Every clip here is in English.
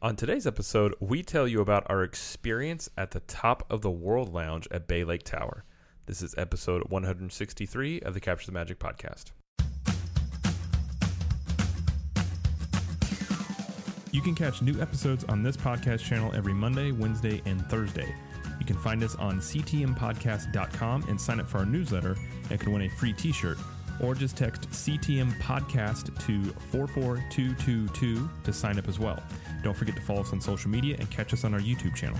On today's episode, we tell you about our experience at the Top of the World Lounge at Bay Lake Tower. This is episode 163 of the Capture the Magic podcast. You can catch new episodes on this podcast channel every Monday, Wednesday, and Thursday. You can find us on ctmpodcast.com and sign up for our newsletter and can win a free t-shirt. Or just text CTM Podcast to 44222 to sign up as well. Don't forget to follow us on social media and catch us on our YouTube channel.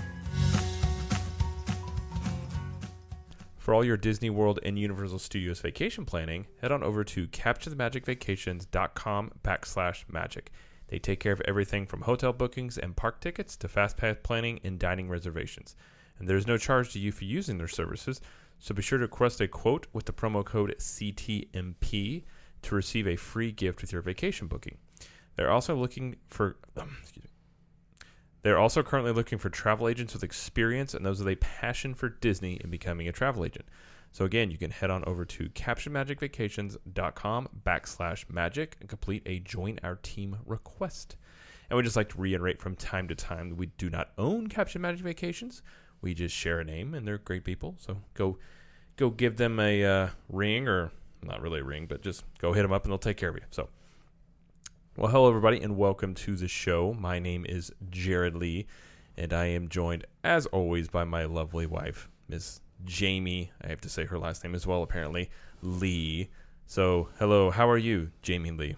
For all your Disney World and Universal Studios vacation planning, head on over to CaptureTheMagicVacations.com/magic. They take care of everything from hotel bookings and park tickets to fast pass planning and dining reservations. And there's no charge to you for using their services, so be sure to request a quote with the promo code CTMP to receive a free gift with your vacation booking. They're also looking for They're also currently looking for travel agents with experience and those with a passion for Disney and becoming a travel agent. So again, you can head on over to CaptureMagicVacations.com/magic and complete a join our team request. And we'd just like to reiterate from time to time that we do not own Capture Magic Vacations. We just share a name, and they're great people. So go give them a ring, or not really a ring, but just go hit them up, and they'll take care of you. So, well, hello, everybody, and welcome to the show. My name is Jared Lee, and I am joined, as always, by my lovely wife, Miss Jamie. I have to say her last name as well, apparently, Lee. So, hello, how are you, Jamie Lee?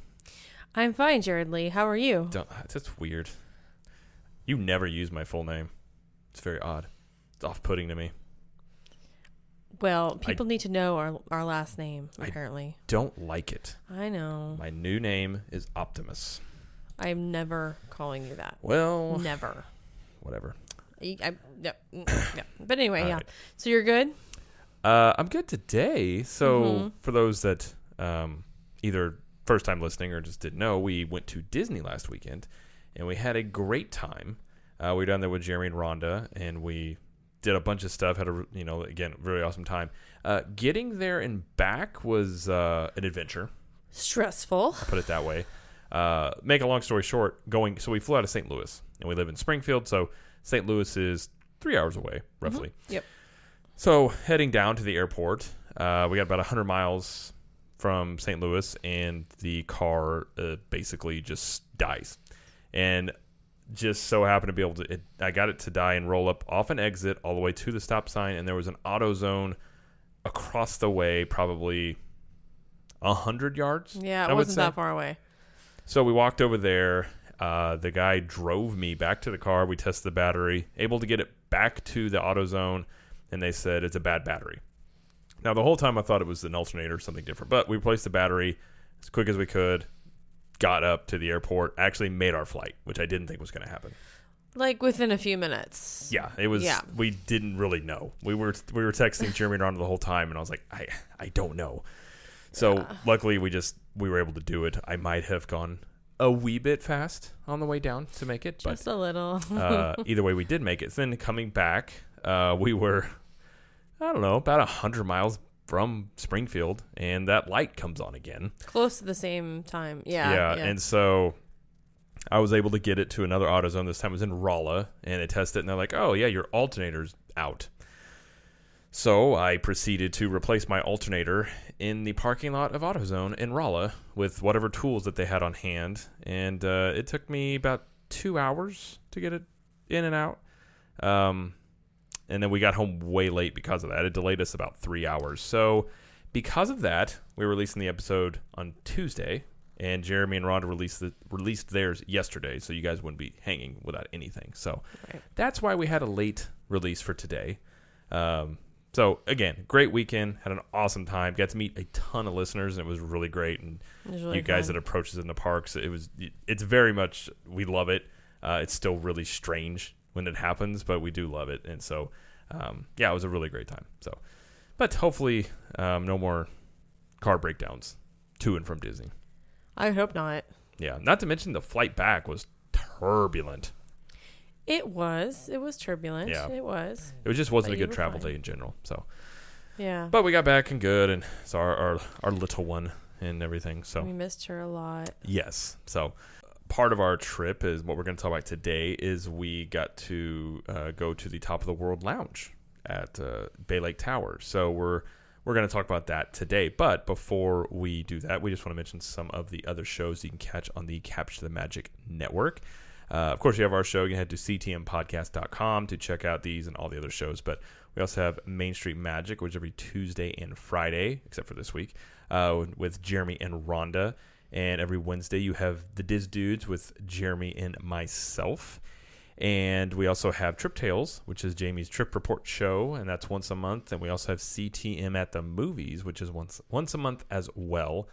I'm fine, Jared Lee. How are you? That's weird. You never use my full name. It's very odd. Off-putting to me. Well, people need to know our last name, apparently. I don't like it. I know. My new name is Optimus. I'm never calling you that. Well. Never. Whatever. No. But anyway, yeah. Right. So you're good? I'm good today. So for those that either first time listening or just didn't know, we went to Disney last weekend and we had a great time. We were down there with Jeremy and Rhonda and we did a bunch of stuff, had a, again, really awesome time. Getting there and back was an adventure. Stressful. I'll put it that way. Make a long story short, so we flew out of St. Louis, and we live in Springfield, so St. Louis is 3 hours away, roughly. Yep. So heading down to the airport, we got about 100 miles from St. Louis, and the car basically just dies. And just so happened to be able to, I got it to die and roll up off an exit all the way to the stop sign, and there was an AutoZone across the way, probably 100 yards. Yeah, it wasn't that far away. So we walked over there. The guy drove me back to the car. We tested the battery, able to get it back to the AutoZone, and they said it's a bad battery. Now, the whole time I thought it was an alternator or something different, but we replaced the battery as quick as we could. Got up to the airport, actually made our flight, which I didn't think was going to happen. Like within a few minutes. Yeah, it was. Yeah. We didn't really know. We were texting Jeremy and Rhonda the whole time, and I was like, I don't know. So luckily, we were able to do it. I might have gone a wee bit fast on the way down to make it, just a little. Either way, we did make it. So then coming back, we were about 100 miles from Springfield, and that light comes on again. Close to the same time. Yeah. And so I was able to get it to another AutoZone. This time it was in Rolla, and it tested it, and they're like, oh, yeah, your alternator's out. So I proceeded to replace my alternator in the parking lot of AutoZone in Rolla with whatever tools that they had on hand, and it took me about 2 hours to get it in and out. And then we got home way late because of that. It delayed us about 3 hours. So because of that, we're releasing the episode on Tuesday, and Jeremy and Rhonda released theirs yesterday, so you guys wouldn't be hanging without anything. So that's why we had a late release for today. So again, great weekend. Had an awesome time. Got to meet a ton of listeners, and it was really great. And really you guys fun. That approach us in the parks, it's very much, we love it. It's still really strange when it happens, but we do love it. And so, it was a really great time. So, but hopefully no more car breakdowns to and from Disney. I hope not. Yeah. Not to mention the flight back was turbulent. It was turbulent. Yeah. It just wasn't a good travel day in general. So, yeah. But we got back and good and saw our little one and everything. So we missed her a lot. Yes. So, part of our trip is what we're going to talk about today is we got to go to the Top of the World Lounge at Bay Lake Tower. So we're going to talk about that today. But before we do that, we just want to mention some of the other shows you can catch on the Capture the Magic Network. Of course, you have our show. You can head to ctmpodcast.com to check out these and all the other shows. But we also have Main Street Magic, which is every Tuesday and Friday, except for this week, with Jeremy and Rhonda. And every Wednesday, you have The Diz Dudes with Jeremy and myself. And we also have Trip Tales, which is Jamie's trip report show, and that's once a month. And we also have CTM at the Movies, which is once a month as well.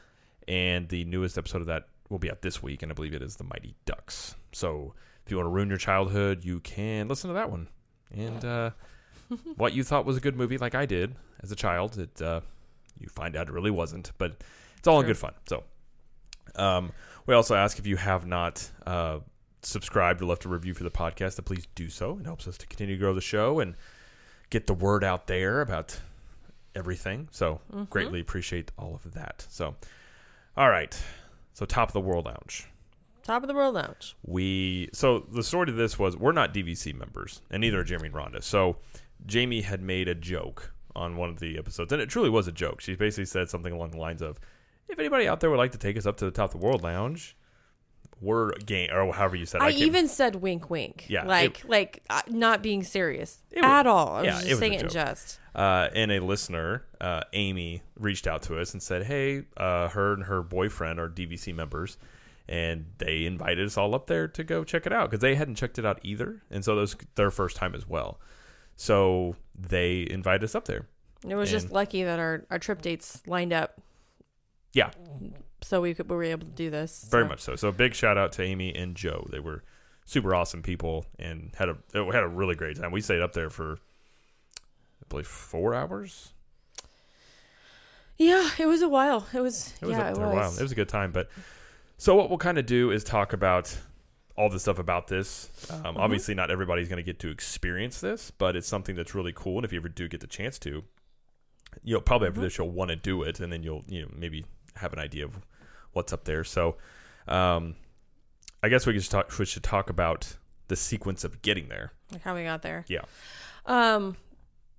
And the newest episode of that will be out this week, and I believe it is The Mighty Ducks. So if you want to ruin your childhood, you can listen to that one. And what you thought was a good movie, like I did as a child, you find out it really wasn't. But it's all in good fun. So we also ask if you have not... subscribed or left a review for the podcast, then please do so. It helps us to continue to grow the show and get the word out there about everything. So greatly appreciate all of that. So, all right. So Top of the World Lounge. Top of the World Lounge. So the story to this was we're not DVC members, and neither are Jeremy and Rhonda. So Jamie had made a joke on one of the episodes, and it truly was a joke. She basically said something along the lines of, if anybody out there would like to take us up to the Top of the World Lounge, we're game, or however you said it. I even said wink, wink. Yeah. Like not being serious at all. I was just saying it in jest. And a listener, Amy, reached out to us and said, hey, her and her boyfriend are DVC members, and they invited us all up there to go check it out because they hadn't checked it out either. And so that was their first time as well. So they invited us up there. It was just lucky that our trip dates lined up. Yeah. So we were able to do this. Very much so. So big shout out to Amy and Joe. They were super awesome people and had a really great time. We stayed up there for, I believe, 4 hours. Yeah, it was a while. It was a while. It was a good time. But so what we'll kind of do is talk about all the stuff about this. Obviously, not everybody's going to get to experience this, but it's something that's really cool. And if you ever do get the chance to, you'll probably after this you'll want to do it, and then you'll maybe have an idea of what's up there. So I guess we should talk about the sequence of getting there, like how we got there. But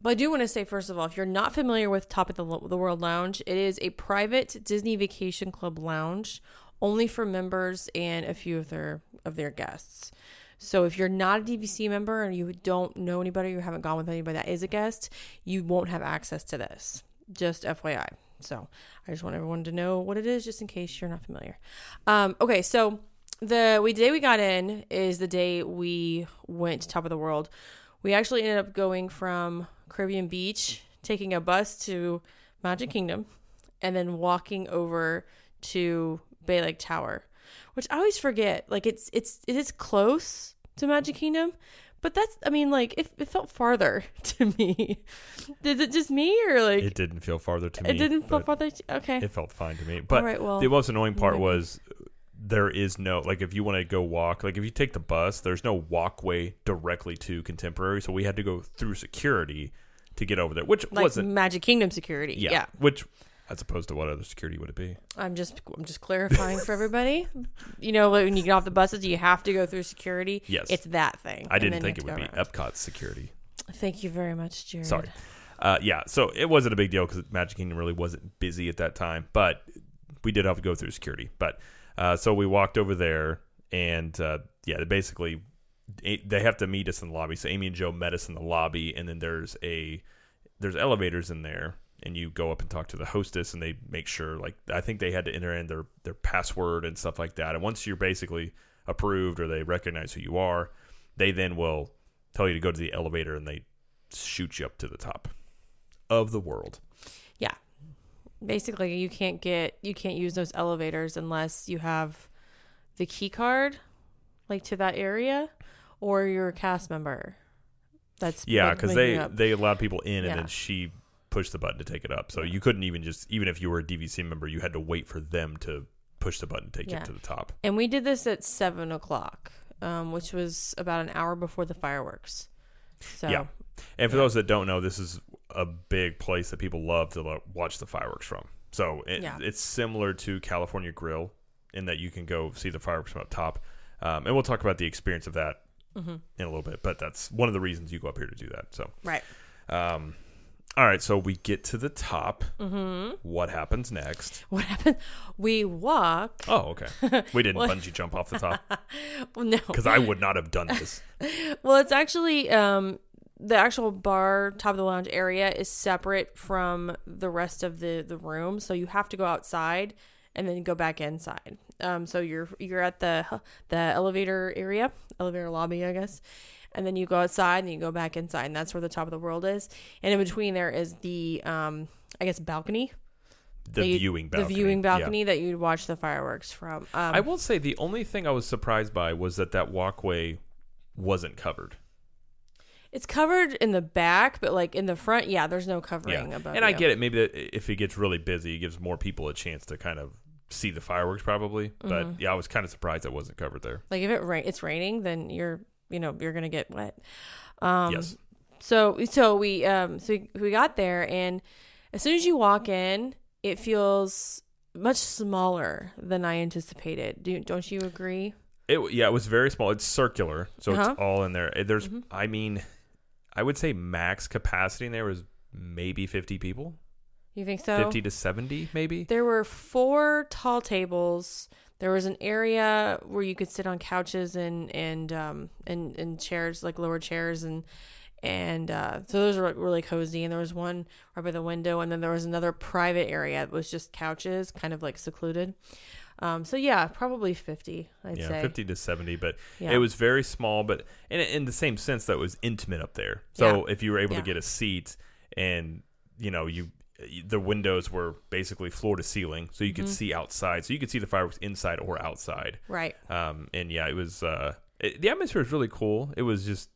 I do want to say, first of all, if you're not familiar with Top of the World Lounge, it is a private Disney Vacation Club lounge only for members and a few of their guests. So if you're not a DVC member and you don't know anybody or haven't gone with anybody that is a guest, you won't have access to this, just FYI. So I just want everyone to know what it is, just in case you're not familiar. Okay, so the day we got in is the day we went to Top of the World. We actually ended up going from Caribbean Beach, taking a bus to Magic Kingdom, and then walking over to Bay Lake Tower, which I always forget. Like it is close to Magic Kingdom. But it felt farther to me. Is it just me or like? It didn't feel farther to me. It didn't feel farther. Okay. It felt fine to me. But the most annoying part was there is no, like, if you want to go walk, like if you take the bus, there's no walkway directly to Contemporary. So we had to go through security to get over there, which wasn't Magic Kingdom security. Yeah. Which, as opposed to what other security would it be? I'm just clarifying for everybody. When you get off the buses, you have to go through security. Yes. It's that thing. I didn't think it would be Epcot security. Thank you very much, Jared. Sorry. So it wasn't a big deal because Magic Kingdom really wasn't busy at that time. But we did have to go through security. But so we walked over there. And basically, they have to meet us in the lobby. So Amy and Joe met us in the lobby. And then there's elevators in there. And you go up and talk to the hostess, and they make sure, like, I think they had to enter in their password and stuff like that. And once you're basically approved or they recognize who you are, they then will tell you to go to the elevator, and they shoot you up to the top of the world. Yeah. Basically, you can't use those elevators unless you have the key card, like, to that area, or you're a cast member. That's because they allowed people in, and then she push the button to take it up. So you couldn't even if you were a DVC member, you had to wait for them to push the button to take it to the top. And we did this at 7:00, which was about an hour before the fireworks. So yeah. And for those that don't know, this is a big place that people love to watch the fireworks from. So it's similar to California Grill in that you can go see the fireworks from up top. And we'll talk about the experience of that in a little bit, but that's one of the reasons you go up here to do that. So right. All right, so we get to the top. What happens next? What happens? We walk. Oh, okay. We didn't bungee jump off the top. Well, no. Because I would not have done this. Well, it's actually the actual bar, top of the lounge area is separate from the rest of the room. So you have to go outside and then go back inside. So you're at the elevator area, elevator lobby, I guess. And then you go outside and you go back inside, and that's where the top of the world is. And in between there is the, I guess, balcony. The viewing balcony that you'd watch the fireworks from. I will say the only thing I was surprised by was that walkway wasn't covered. It's covered in the back, but like in the front, yeah, there's no covering above. And I get it. Maybe that if it gets really busy, it gives more people a chance to kind of see the fireworks probably. But yeah, I was kind of surprised it wasn't covered there. Like if it's raining, then you're going to get wet. Yes. So we got there, and as soon as you walk in, it feels much smaller than I anticipated. Don't you agree? It was very small. It's circular, so it's all in there. There's, I mean, I would say max capacity in there was maybe 50 people. You think so? 50 to 70, maybe. There were 4 tall tables. There was an area where you could sit on couches and chairs, like lower chairs, and so those were really cozy. And there was one right by the window, and then there was another private area that was just couches, kind of like secluded. So yeah, probably 50. I'd say. Yeah, 50 to 70, but it was very small. But in the same sense, that it was intimate up there. So if you were able to get a seat, and the windows were basically floor to ceiling, so you could see outside. So you could see the fireworks inside or outside. Right. And yeah, it was the atmosphere was really cool. It was just,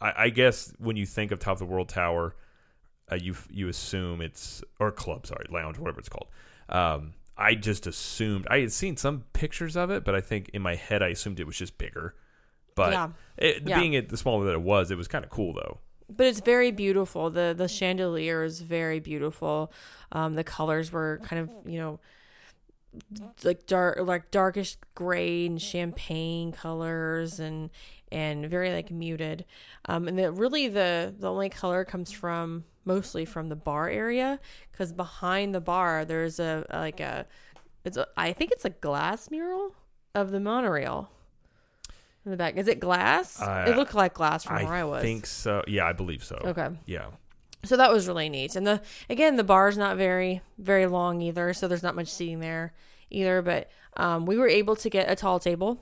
I guess when you think of Top of the World Tower, you assume it's lounge, whatever it's called. I just assumed, I had seen some pictures of it, but I think in my head I assumed it was just bigger. But being at the smaller that it was kind of cool though. But it's very beautiful. The chandelier is very beautiful. The colors were kind of, like darkish gray and champagne colors and very like muted. And the only color comes mostly from the bar area, because behind the bar there's I think it's a glass mural of the monorail. In the back. Is it glass? It looked like glass from where I was. I think so. Yeah, I believe so. Okay. Yeah. So that was really neat. And the bar's not very, very long either, so there's not much seating there either. But we were able to get a tall table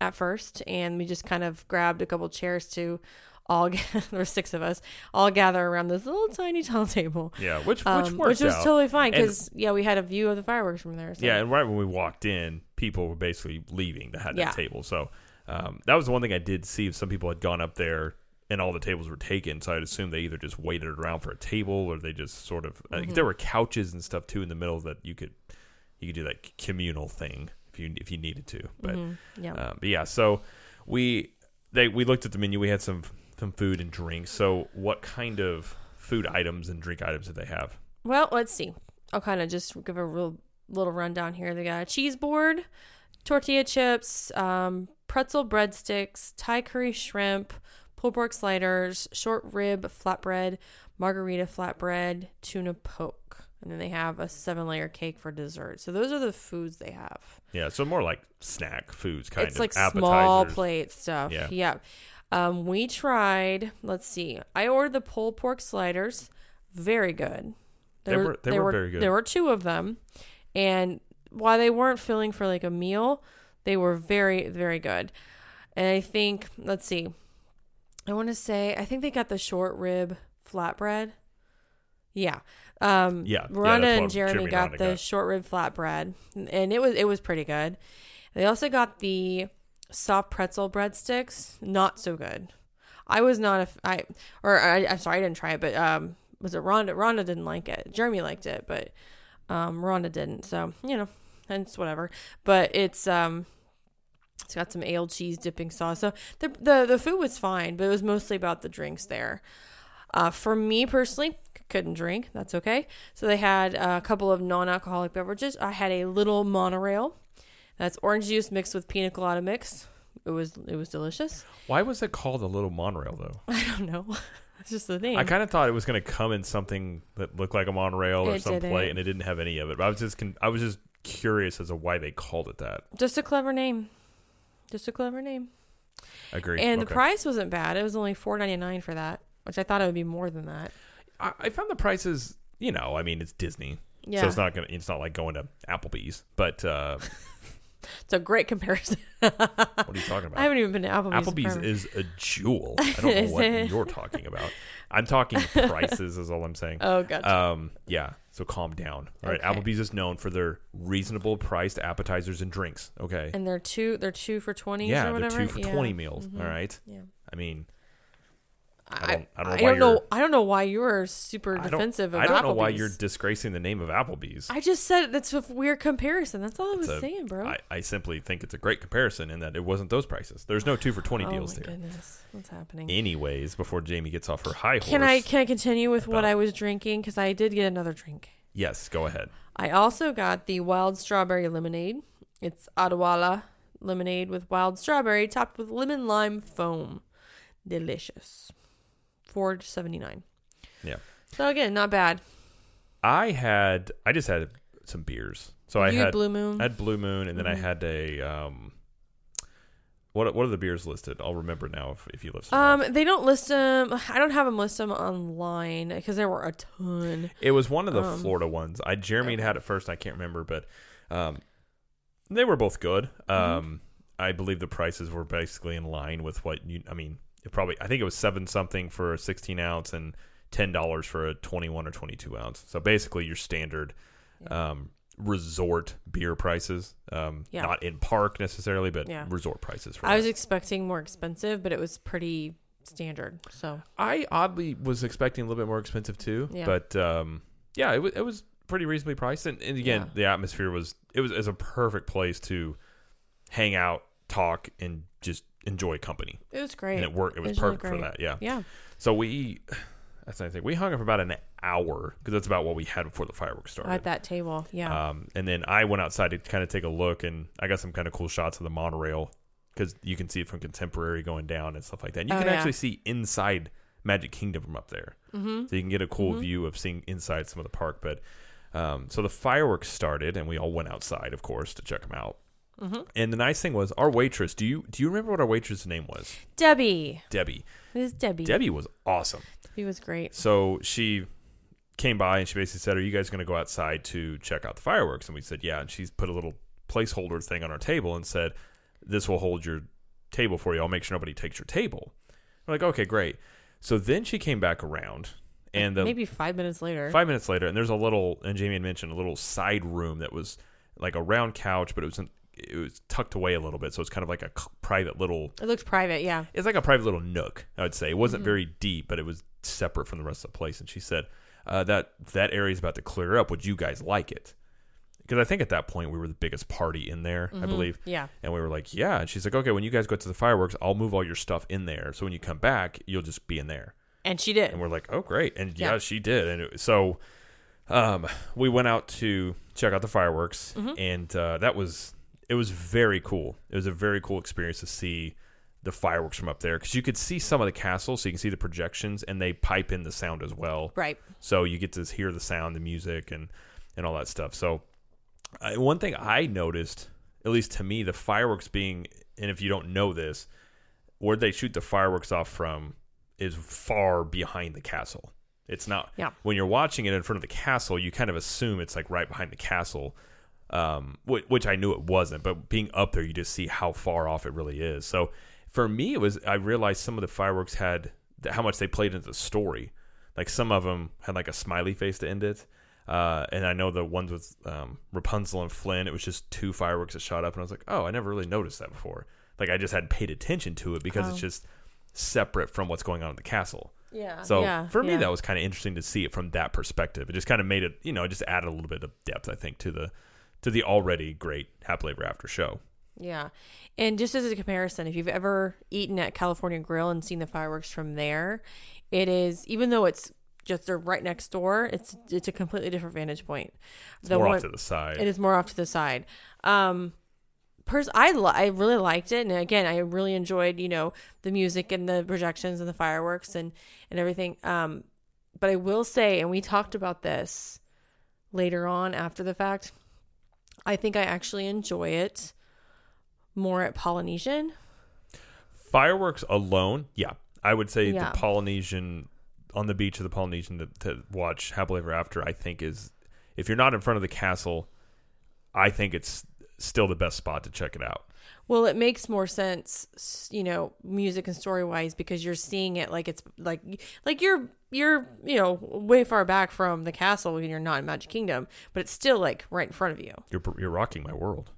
at first, and we just kind of grabbed a couple chairs to all there were 6 of us all gather around this little tiny tall table. Yeah, which worked, which was out. Totally fine, because we had a view of the fireworks from there. So. Yeah, and right when we walked in, people were basically leaving that had that table. So. That was the one thing I did see. Some people had gone up there and all the tables were taken. So I'd assume they either just waited around for a table, or they just sort of, I think there were couches and stuff too in the middle that you could do that communal thing if you needed to. But, so we looked at the menu. We had some food and drinks. So what kind of food items and drink items did they have? Well, let's see. I'll kind of just give a real little rundown here. They got a cheese board, tortilla chips, pretzel breadsticks, Thai curry shrimp, pulled pork sliders, short rib flatbread, margarita flatbread, tuna poke. And then they have a 7-layer cake for dessert. So those are the foods they have. Yeah, so more like snack foods, kind of like appetizers. Small plate stuff. Yeah. We tried, let's see, I ordered the pulled pork sliders. Very good. They were very good. There were 2 of them. And while they weren't filling for like a meal, they were very, very good. And I think, let's see. I think they got the short rib flatbread. Yeah. Rhonda and Jeremy got the short rib flatbread. And it was pretty good. They also got the soft pretzel breadsticks. Not so good. I was not a... I'm sorry, I didn't try it, but was it Rhonda? Rhonda didn't like it. Jeremy liked it, but Rhonda didn't. So, and it's whatever. But it's got some ale cheese dipping sauce. So the food was fine, but it was mostly about the drinks there. For me personally, couldn't drink. That's okay. So they had a couple of non-alcoholic beverages. I had a little monorail. That's orange juice mixed with pina colada mix. It was delicious. Why was it called a little monorail, though? I don't know. It's just the thing. I kind of thought it was going to come in something that looked like a monorail or some plate, and it didn't have any of it. But I was just curious as to why they called it that. Just a clever name. Agree. And the price wasn't bad. It was only $4.99 for that, which I thought it would be more than that. I found the prices, you know, I mean, it's Disney. Yeah. So it's not like going to Applebee's, but it's a great comparison. What are you talking about? I haven't even been to Applebee's. Applebee's is a jewel. I don't know what you're talking about. I'm talking prices is all I'm saying. Oh, gotcha. Yeah. So calm down. All right. Applebee's is known for their reasonable priced appetizers and drinks. Okay. And they're two for 20. Yeah. Or whatever? They're 2 for $20 meals. Mm-hmm. All right. Yeah. I mean, I don't know why you're super defensive of Applebee's. I don't know why you're disgracing the name of Applebee's. I just said that's a weird comparison. That's all I was saying, bro. I simply think it's a great comparison in that it wasn't those prices. There's no 2 for $20 deals there. Oh my goodness, what's happening? Anyways, before Jamie gets off her high horse, can I continue with what I was drinking, because I did get another drink? Yes, go ahead. I also got the wild strawberry lemonade. It's Adawala lemonade with wild strawberry topped with lemon lime foam. Delicious. $4.79. Yeah. So again, not bad. I just had some beers. So you had Blue Moon. I had Blue Moon, and then I had a what are the beers listed? I'll remember now if you list them. They don't list them. I don't have them list them online because there were a ton. It was one of the Florida ones. Jeremy had it first. I can't remember, but they were both good. I believe the prices were basically in line with what you. I mean. I think it was 7 something for a 16 ounce and $10 for a 21 or 22 ounce. So basically your standard resort beer prices, not in park necessarily, but resort prices. For I was expecting more expensive, but it was pretty standard. So I oddly was expecting a little bit more expensive too, but it was pretty reasonably priced. And again, the atmosphere was a perfect place to hang out, talk, and just enjoy company. It was great, and it worked. It was perfect really for that. Yeah. So that's the thing. We hung up about an hour because that's about what we had before the fireworks started at that table. Yeah. And then I went outside to kind of take a look, and I got some kind of cool shots of the monorail because you can see it from Contemporary going down and stuff like that. And you can actually see inside Magic Kingdom from up there, so you can get a cool view of seeing inside some of the park. But so the fireworks started, and we all went outside, of course, to check them out. Mm-hmm. And the nice thing was our waitress. Do you remember what our waitress name was? Debbie. It is Debbie. Debbie was awesome. She was great. So she came by and she basically said, "Are you guys going to go outside to check out the fireworks?" And we said, "Yeah." And she's put a little placeholder thing on our table and said, "This will hold your table for you. I'll make sure nobody takes your table." We're like, "Okay, great." So then she came back around. And maybe 5 minutes later. And there's and Jamie had mentioned a little side room that was like a round couch, but it was tucked away a little bit, so it's kind of like a private little... It looks private, yeah. It's like a private little nook, I would say. It wasn't very deep, but it was separate from the rest of the place. And she said, that area is about to clear up. Would you guys like it? Because I think at that point, we were the biggest party in there, I believe. Yeah. And we were like, yeah. And she's like, okay, when you guys go to the fireworks, I'll move all your stuff in there. So when you come back, you'll just be in there. And she did. And we're like, oh, great. And yeah she did. And so we went out to check out the fireworks, and that was... It was very cool. It was a very cool experience to see the fireworks from up there because you could see some of the castle, so you can see the projections, and they pipe in the sound as well. Right. So you get to hear the sound, the music, and all that stuff. So one thing I noticed, at least to me, the fireworks being, and if you don't know this, where they shoot the fireworks off from is far behind the castle. It's not. Yeah. When you're watching it in front of the castle, you kind of assume it's like right behind the castle. Which I knew it wasn't, but being up there, you just see how far off it really is. So for me, I realized some of the fireworks had how much they played into the story. Like some of them had like a smiley face to end it. And I know the ones with Rapunzel and Flynn, it was just 2 fireworks that shot up. And I was like, oh, I never really noticed that before. Like I just hadn't paid attention to it because it's just separate from what's going on in the castle. Yeah. So for me, that was kind of interesting to see it from that perspective. It just kind of made it, it just added a little bit of depth, I think, to the already great Happily Ever After show. Yeah. And just as a comparison, if you've ever eaten at California Grill and seen the fireworks from there, it is, even though it's just they're right next door, it's a completely different vantage point. It's more off to the side. It is more off to the side. I really liked it. And again, I really enjoyed, you know, the music and the projections and the fireworks and everything. But I will say, and we talked about this later on after the fact, I think I actually enjoy it more at Polynesian. Fireworks alone, yeah. I would say the Polynesian, on the beach of the Polynesian, to watch Happily Ever After, I think is, if you're not in front of the castle, I think it's still the best spot to check it out. Well, it makes more sense, you know, music and story wise, because you're seeing it like it's like you're, you know, way far back from the castle when you're not in Magic Kingdom, but it's still like right in front of you. You're rocking my world.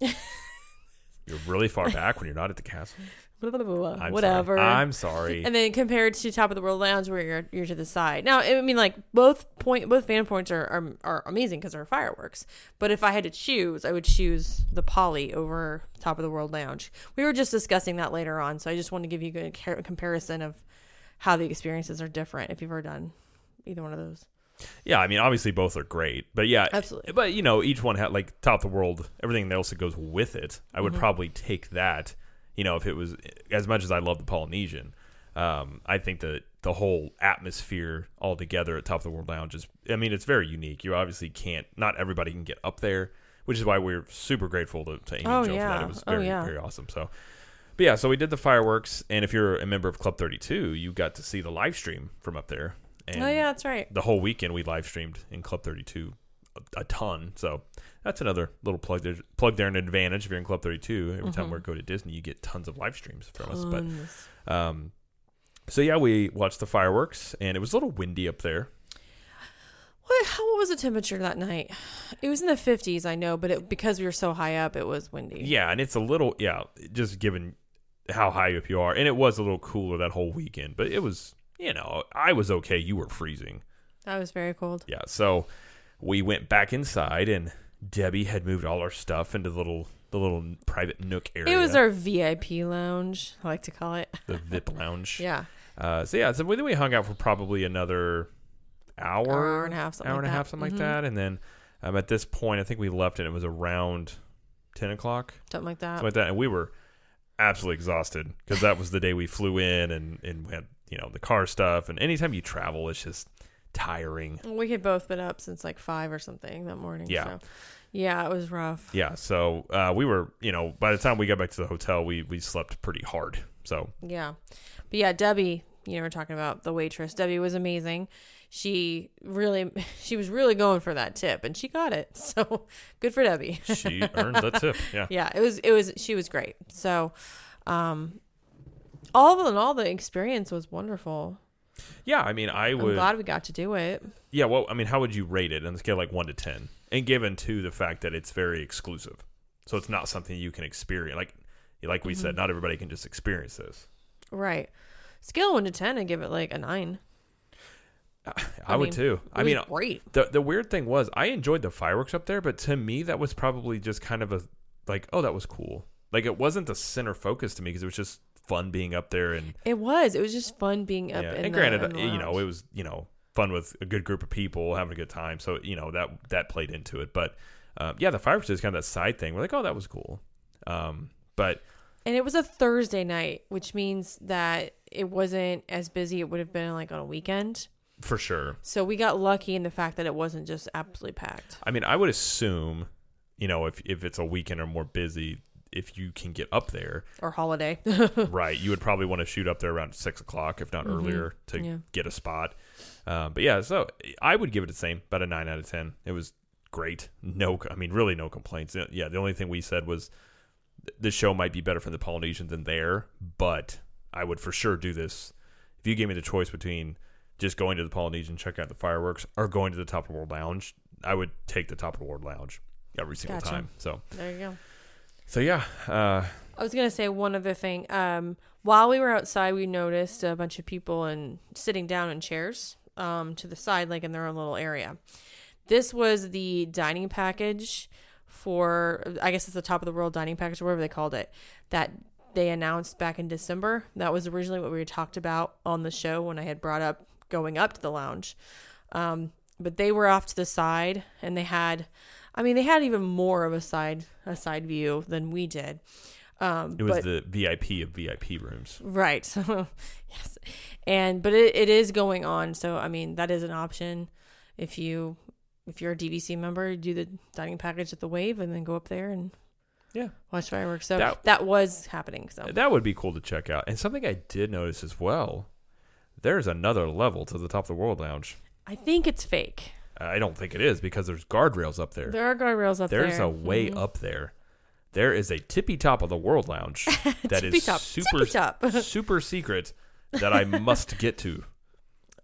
You're really far back when you're not at the castle. Whatever. I'm sorry. And then compared to Top of the World Lounge, where you're to the side. Now, I mean, like both fan points are amazing because they're fireworks. But if I had to choose, I would choose the Poly over Top of the World Lounge. We were just discussing that later on, so I just want to give you a good comparison of how the experiences are different if you've ever done either one of those. Yeah, I mean, obviously both are great, but yeah, absolutely. But you know, each one had like Top of the World, everything else that goes with it. I would probably take that. You know, if it was, as much as I love the Polynesian, I think that the whole atmosphere altogether at Top of the World Lounge is, I mean, it's very unique. You obviously can't, not everybody can get up there, which is why we're super grateful to Amy and Joe for that. It was very awesome. So, but yeah, so we did the fireworks. And if you're a member of Club 32, you got to see the live stream from up there. And that's right. The whole weekend we live streamed in Club 32 a ton. So that's another little plug there, an advantage if you're in Club 32. Every time we go to Disney, you get tons of live streams from us. But so yeah, we watched the fireworks, and it was a little windy up there. What was the temperature that night? It was in the 50s, I know, but because we were so high up, it was windy. Yeah, and it's a little just given how high up you are, and it was a little cooler that whole weekend. But it was, you know, I was okay. You were freezing. I was very cold. Yeah, so we went back inside, and Debbie had moved all our stuff into the little private nook area. It was our VIP lounge, I like to call it. The VIP lounge. Yeah. So we hung out for probably another hour and a half, something like that. And then at this point, I think we left, and it was around 10 o'clock. Something like that. And we were absolutely exhausted because that was the day we flew in and we had, you know, the car stuff. And anytime you travel, it's just tiring. We had both been up since like 5 or something that morning. Yeah. So, yeah, it was rough. Yeah. So we were, you know, by the time we got back to the hotel, we slept pretty hard. So. Yeah. But yeah, Debbie, you know, we're talking about the waitress. Debbie was amazing. She was really going for that tip, and she got it. So good for Debbie. She earned that tip. Yeah. Yeah. She was great. So all in all, the experience was wonderful. Yeah, I mean, I'm glad we got to do it. Yeah, well, I mean, how would you rate it on the scale like 1 to 10? And given to the fact that it's very exclusive, so it's not something you can experience. Like we said, not everybody can just experience this. Right. Scale 1 to 10, I give it like a 9. I would too. I mean, great. The weird thing was, I enjoyed the fireworks up there, but to me, that was probably just kind of that was cool. Like, it wasn't the center focus to me because it was just fun being up there, and it was just fun being up. Yeah. And granted, you know, it was, you know, fun with a good group of people having a good time. So, you know, that played into it. But yeah, the fireworks is kind of that side thing. We're like, oh, that was cool. And it was a Thursday night, which means that it wasn't as busy. It would have been like on a weekend for sure. So we got lucky in the fact that it wasn't just absolutely packed. I mean, I would assume, you know, if it's a weekend or more busy, if you can get up there or holiday, right, you would probably want to shoot up there around 6 o'clock, if not earlier, to get a spot. But yeah, so I would give it the same, about a 9 out of 10. It was great. No, I mean, really no complaints. Yeah. The only thing we said was the show might be better for the Polynesian than there, but I would for sure do this. If you gave me the choice between just going to the Polynesian, check out the fireworks, or going to the Top of the World Lounge, I would take the Top of the World Lounge every single time. So there you go. So, yeah. I was going to say one other thing. While we were outside, we noticed a bunch of people sitting down in chairs to the side, like in their own little area. This was the dining package for, I guess it's the Top of the World dining package, or whatever they called it, that they announced back in December. That was originally what we talked about on the show when I had brought up going up to the lounge. But they were off to the side, and they had I mean, they had even more of a side view than we did. It was the VIP of VIP rooms. Right. So, yes. But it is going on. So, I mean, that is an option. If you're a DVC member, do the dining package at the Wave and then go up there and watch fireworks. So that was happening. So that would be cool to check out. And something I did notice as well, there's another level to the Top of the World Lounge. I think it's fake. I don't think it is because there's guardrails up there. There are guardrails up there. There's a way up there. There is a tippy top of the World Lounge that is super secret that I must get to.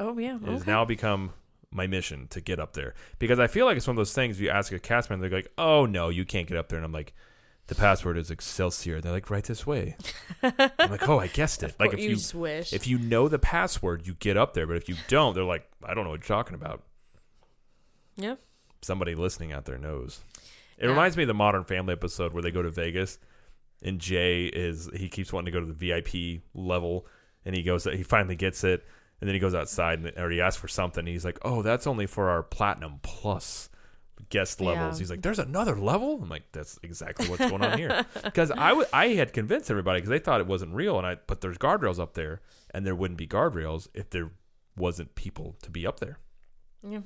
Oh, yeah. It has now become my mission to get up there. Because I feel like it's one of those things you ask a cast member, they're like, oh, no, you can't get up there. And I'm like, the password is Excelsior. They're like, right this way. I'm like, oh, I guessed it. Like, if you know the password, you get up there. But if you don't, they're like, I don't know what you're talking about. Yeah. Somebody listening out there knows. It reminds me of the Modern Family episode where they go to Vegas and Jay keeps wanting to go to the VIP level and he finally gets it and then he goes outside or he asks for something. And he's like, oh, that's only for our Platinum Plus guest levels. Yeah. He's like, there's another level? I'm like, that's exactly what's going on here. Because I had convinced everybody because they thought it wasn't real. But there's guardrails up there and there wouldn't be guardrails if there wasn't people to be up there. Yeah.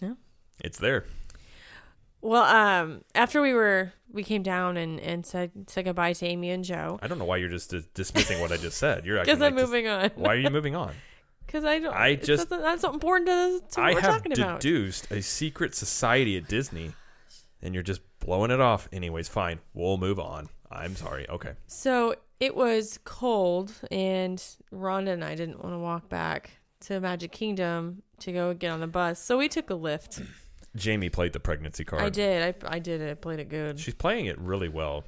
Yeah. It's there. Well, after we came down and said goodbye to Amy and Joe. I don't know why you're just dismissing what I just said. You're because I'm moving on. Why are you moving on? Because that's not important to what we're talking about. I have deduced a secret society at Disney, and you're just blowing it off. Anyways, fine. We'll move on. I'm sorry. Okay. So it was cold, and Rhonda and I didn't want to walk back to Magic Kingdom to go get on the bus, so we took a Lyft. Jamie played the pregnancy card. I did. I did it. I played it good. She's playing it really well.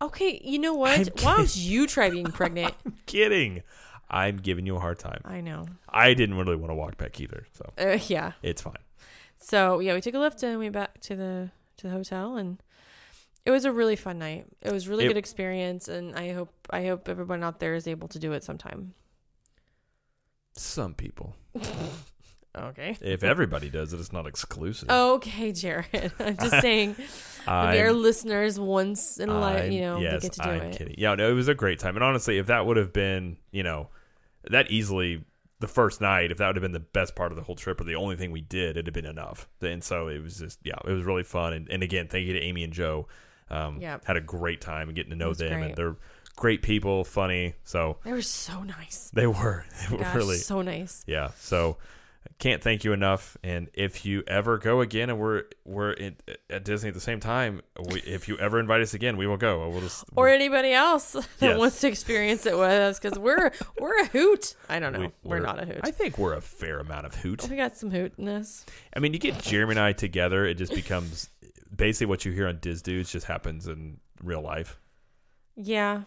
Okay, you know what? Why don't you try being pregnant? I'm kidding. I'm giving you a hard time. I know. I didn't really want to walk back either. So yeah, it's fine. So yeah, we took a Lyft and we went back to the hotel, and it was a really fun night. It was really good experience, and I hope everyone out there is able to do it sometime. Some people. Okay. If everybody does it, it's not exclusive. Okay, Jared. I'm just saying, they're listeners once in a life, they get to do it. I'm kidding. Yeah, no, it was a great time. And honestly, if that would have been, that easily the first night, if that would have been the best part of the whole trip or the only thing we did, it'd have been enough. And so it was just, it was really fun. And again, thank you to Amy and Joe. Had a great time getting to know them. Great. And they're great people, funny. So they were so nice. They were really so nice. Yeah. So. Can't thank you enough, and if you ever go again, and we're at Disney at the same time, if you ever invite us again, we will go. Or anybody else that wants to experience it with us, because we're a hoot. I don't know. We're not a hoot. I think we're a fair amount of hoot. We got some hootness. I mean, you get Jeremy and I together, it just becomes basically what you hear on Diz Dudes just happens in real life. Yeah.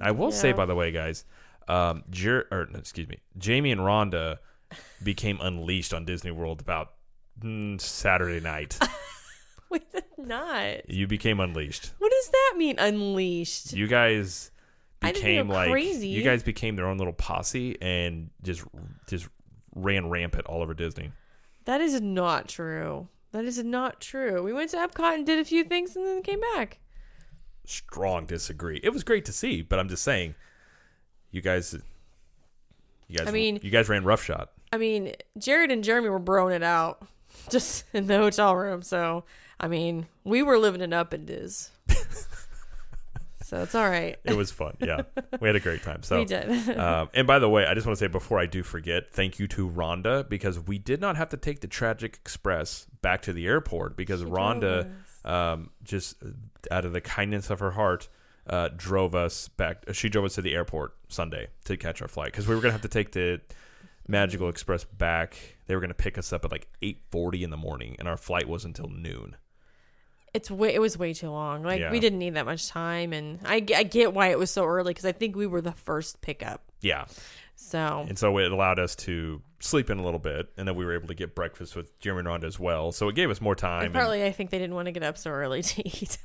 I will say, by the way, guys, Jamie and Rhonda became unleashed on Disney World about Saturday night. We did not. You became unleashed. What does that mean, unleashed? You guys became like crazy. You guys became their own little posse and just ran rampant all over Disney. That is not true. That is not true. We went to Epcot and did a few things and then came back. Strong disagree. It was great to see, but I'm just saying, you guys ran roughshod. I mean, Jared and Jeremy were broing it out just in the hotel room. So, I mean, we were living it up in Diz. So, it's all right. It was fun. Yeah. We had a great time. So, we did. And by the way, I just want to say before I do forget, thank you to Rhonda because we did not have to take the Tragic Express back to the airport because Rhonda, just out of the kindness of her heart, drove us back. She drove us to the airport Sunday to catch our flight because we were going to have to take the Magical Express back. They were going to pick us up at like 8:40 in the morning, and our flight was until noon. It was way too long. We didn't need that much time, and I get why it was so early because I think we were the first pickup. Yeah. So it allowed us to sleep in a little bit, and then we were able to get breakfast with Jeremy and Rhonda as well. So it gave us more time. And partly, I think they didn't want to get up so early to eat.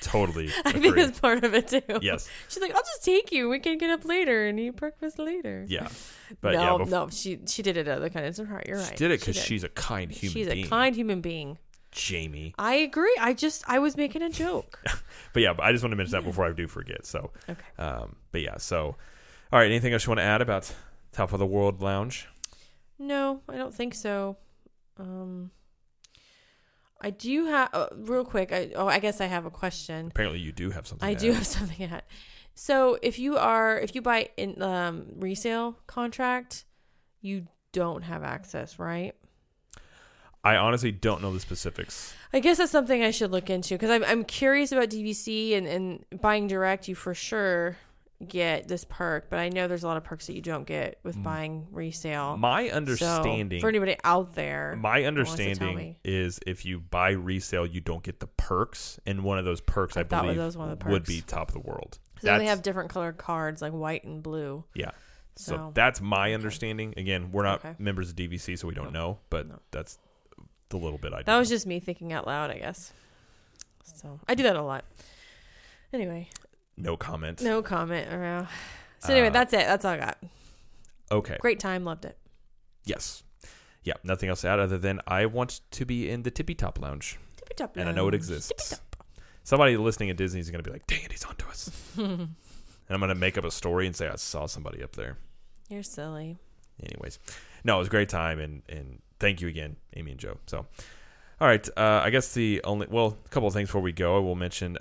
Totally. I think that's part of it too. Yes. She's like, I'll just take you. We can get up later and eat breakfast later. Yeah. But no, she did it out of the kindness of her heart. You're right. She did it because she's a kind human being. Jamie. I agree. I was making a joke. But yeah, I just want to mention that before I do forget. So, okay. But yeah, so, all right. Anything else you want to add about Top of the World Lounge? No, I don't think so. I do have, real quick, I guess I have a question. Apparently you do have something. I do have something to add. So if you buy in resale contract, you don't have access, right? I honestly don't know the specifics. I guess that's something I should look into because I'm curious about DVC and buying direct. You for sure get this perk, but I know there's a lot of perks that you don't get with buying resale. My understanding, so for anybody out there, is if you buy resale, you don't get the perks, and one of those perks I believe would be Top of the World. So they have different colored cards like white and blue. Yeah. So that's my understanding. Again, we're not members of DVC, so we don't know, but that's the little bit I do. That was just me thinking out loud, I guess. So I do that a lot. Anyway. No comment. So anyway, that's it. That's all I got. Okay. Great time. Loved it. Yes. Yeah. Nothing else to add other than I want to be in the Tippy Top Lounge. Tippy Top Lounge. And I know it exists. Tippy Top. Somebody listening at Disney is going to be like, dang it, he's onto us. And I'm going to make up a story and say, I saw somebody up there. You're silly. Anyways. No, it was a great time. And thank you again, Amy and Joe. So, all right. I guess a couple of things before we go. I will mention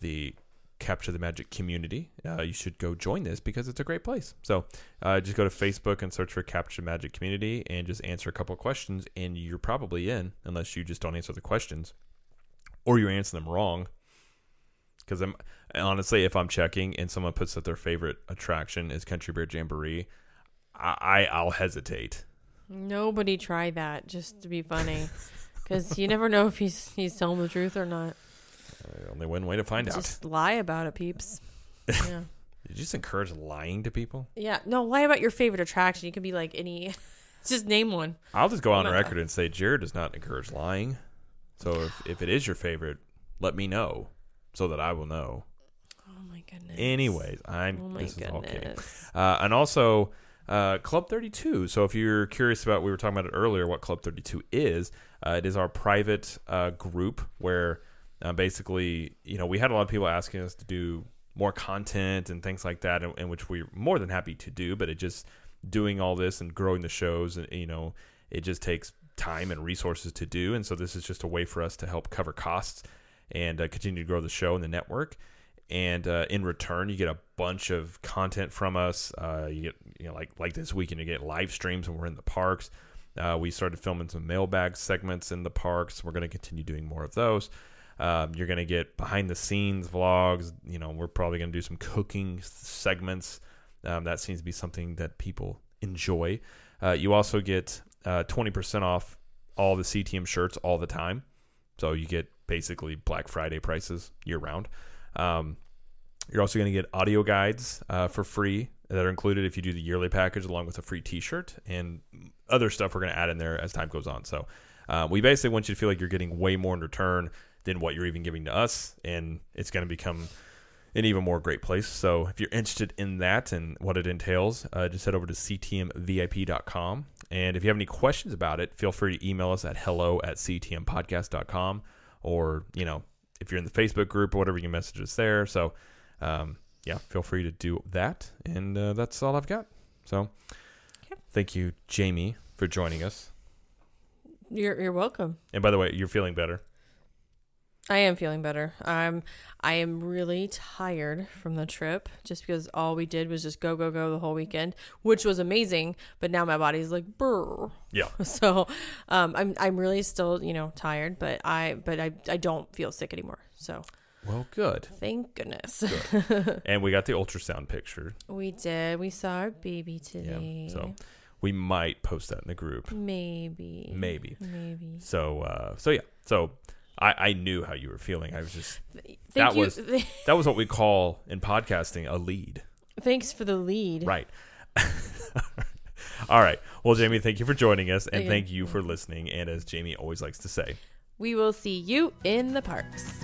the Capture the Magic community. You should go join this because it's a great place. So just go to Facebook and search for Capture the Magic community and just answer a couple of questions. And you're probably in, unless you just don't answer the questions. Or you answer them wrong, because honestly, if I'm checking and someone puts that their favorite attraction is Country Bear Jamboree, I'll hesitate. Nobody try that just to be funny, because you never know if he's telling the truth or not. Only one way to find out. Just lie about it, peeps. Yeah. You just encourage lying to people. Yeah, no, lie about your favorite attraction. You could be like any, just name one. I'll just go on record and say Jared does not encourage lying. So if it is your favorite, let me know so that I will know. Oh, my goodness. Anyways, this is all kidding. And also, Club 32. So if you're curious about, we were talking about it earlier, what Club 32 is, it is our private group where basically, you know, we had a lot of people asking us to do more content and things like that, and which we're more than happy to do, but it just doing all this and growing the shows, and you know, it just takes time and resources to do, and so this is just a way for us to help cover costs and continue to grow the show and the network. And in return, you get a bunch of content from us. You get, you know, like this weekend, you get live streams when we're in the parks. We started filming some mailbag segments in the parks. We're going to continue doing more of those. You're going to get behind the scenes vlogs. You know, we're probably going to do some cooking segments. That seems to be something that people enjoy. You also get 20% off all the CTM shirts all the time. So you get basically Black Friday prices year round. You're also going to get audio guides for free that are included if you do the yearly package, along with a free t-shirt and other stuff we're going to add in there as time goes on. So we basically want you to feel like you're getting way more in return than what you're even giving to us. And it's going to become an even more great place. So if you're interested in that and what it entails, just head over to ctmvip.com. And if you have any questions about it, feel free to email us at hello@ctmpodcast.com, or, you know, if you're in the Facebook group or whatever, you can message us there. So, yeah, feel free to do that. And that's all I've got. So Thank you, Jamie, for joining us. You're welcome. And by the way, you're feeling better. I am feeling better. I am really tired from the trip just because all we did was just go, go, go the whole weekend, which was amazing. But now my body's like, brr. Yeah. So I'm really still, you know, tired, but I don't feel sick anymore. So. Well, good. Thank goodness. Good. And we got the ultrasound picture. We did. We saw our baby today. Yeah, so. We might post that in the group. Maybe. So yeah. So. I knew how you were feeling. I was just that was what we call in podcasting a lead. Thanks for the lead. Right. All right. Well, Jamie, thank you for joining us, and thank you for listening. And as Jamie always likes to say, we will see you in the parks.